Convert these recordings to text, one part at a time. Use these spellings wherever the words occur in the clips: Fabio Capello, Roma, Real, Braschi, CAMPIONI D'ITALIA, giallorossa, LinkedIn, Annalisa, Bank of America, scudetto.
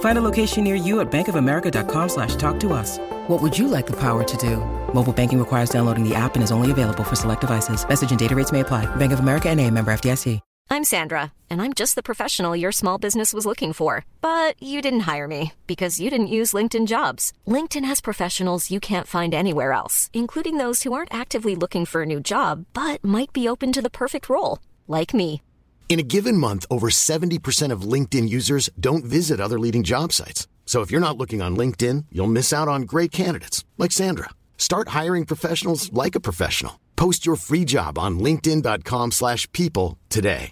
Find a location near you at bankofamerica.com/talktous. What would you like the power to do? Mobile banking requires downloading the app and is only available for select devices. Message and data rates may apply. Bank of America NA, member FDIC. I'm Sandra, and I'm just the professional your small business was looking for. But you didn't hire me because you didn't use LinkedIn Jobs. LinkedIn has professionals you can't find anywhere else, including those who aren't actively looking for a new job, but might be open to the perfect role, like me. In a given month, over 70% of LinkedIn users don't visit other leading job sites. So if you're not looking on LinkedIn, you'll miss out on great candidates like Sandra. Start hiring professionals like a professional. Post your free job on linkedin.com/people today.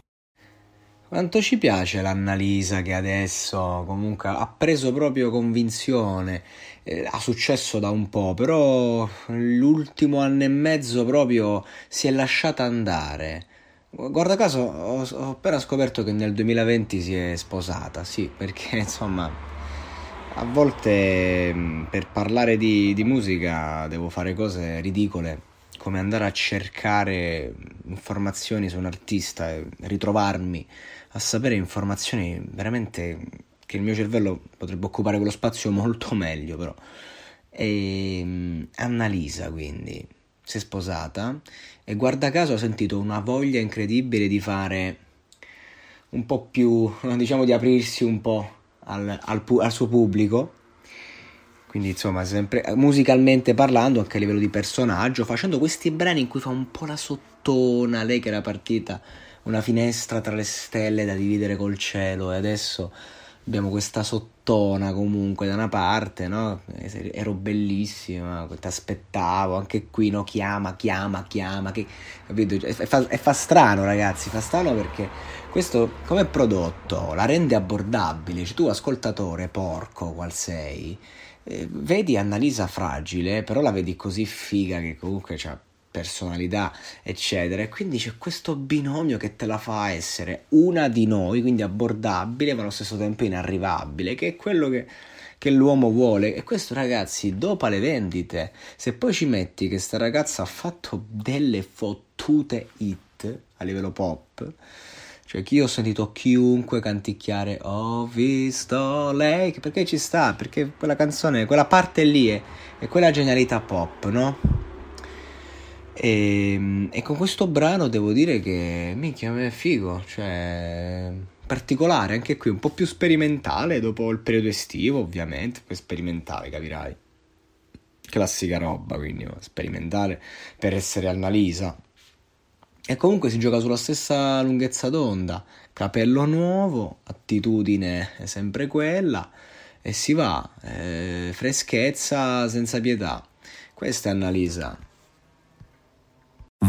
Quanto ci piace l'Annalisa che adesso comunque ha preso proprio convinzione. Ha successo da un po', però l'ultimo anno e mezzo proprio si è lasciata andare. Guarda caso, ho appena scoperto che nel 2020 si è sposata, sì, perché insomma a volte per parlare di musica devo fare cose ridicole, come andare a cercare informazioni su un artista e ritrovarmi a sapere informazioni veramente che il mio cervello potrebbe occupare quello spazio molto meglio, però. E Annalisa quindi si è sposata e guarda caso ho sentito una voglia incredibile di fare un po' più, diciamo, di aprirsi un po' al suo pubblico, quindi insomma sempre musicalmente parlando, anche a livello di personaggio, facendo questi brani in cui fa un po' la sottona, lei che era partita una finestra tra le stelle da dividere col cielo, e adesso abbiamo questa sottona comunque da una parte, no? Ero bellissima, ti aspettavo, anche qui, no? Chiama, che capito? E fa strano, ragazzi, fa strano, perché questo come prodotto la rende abbordabile. Cioè, tu ascoltatore porco qual sei, vedi Annalisa fragile, però la vedi così figa che comunque c'ha personalità eccetera, e quindi c'è questo binomio che te la fa essere una di noi, quindi abbordabile ma allo stesso tempo inarrivabile, che è quello che l'uomo vuole. E questo, ragazzi, dopo le vendite, se poi ci metti che sta ragazza ha fatto delle fottute hit a livello pop, cioè che io ho sentito chiunque canticchiare "ho visto lei", perché ci sta, perché quella canzone, quella parte lì è quella genialità pop, no? E con questo brano devo dire che minchia, è figo, cioè particolare, anche qui un po' più sperimentale dopo il periodo estivo, ovviamente, poi sperimentale, capirai, classica roba, quindi sperimentale per essere Annalisa. E comunque si gioca sulla stessa lunghezza d'onda, capello nuovo, attitudine è sempre quella, e si va, freschezza senza pietà. Questa è Annalisa.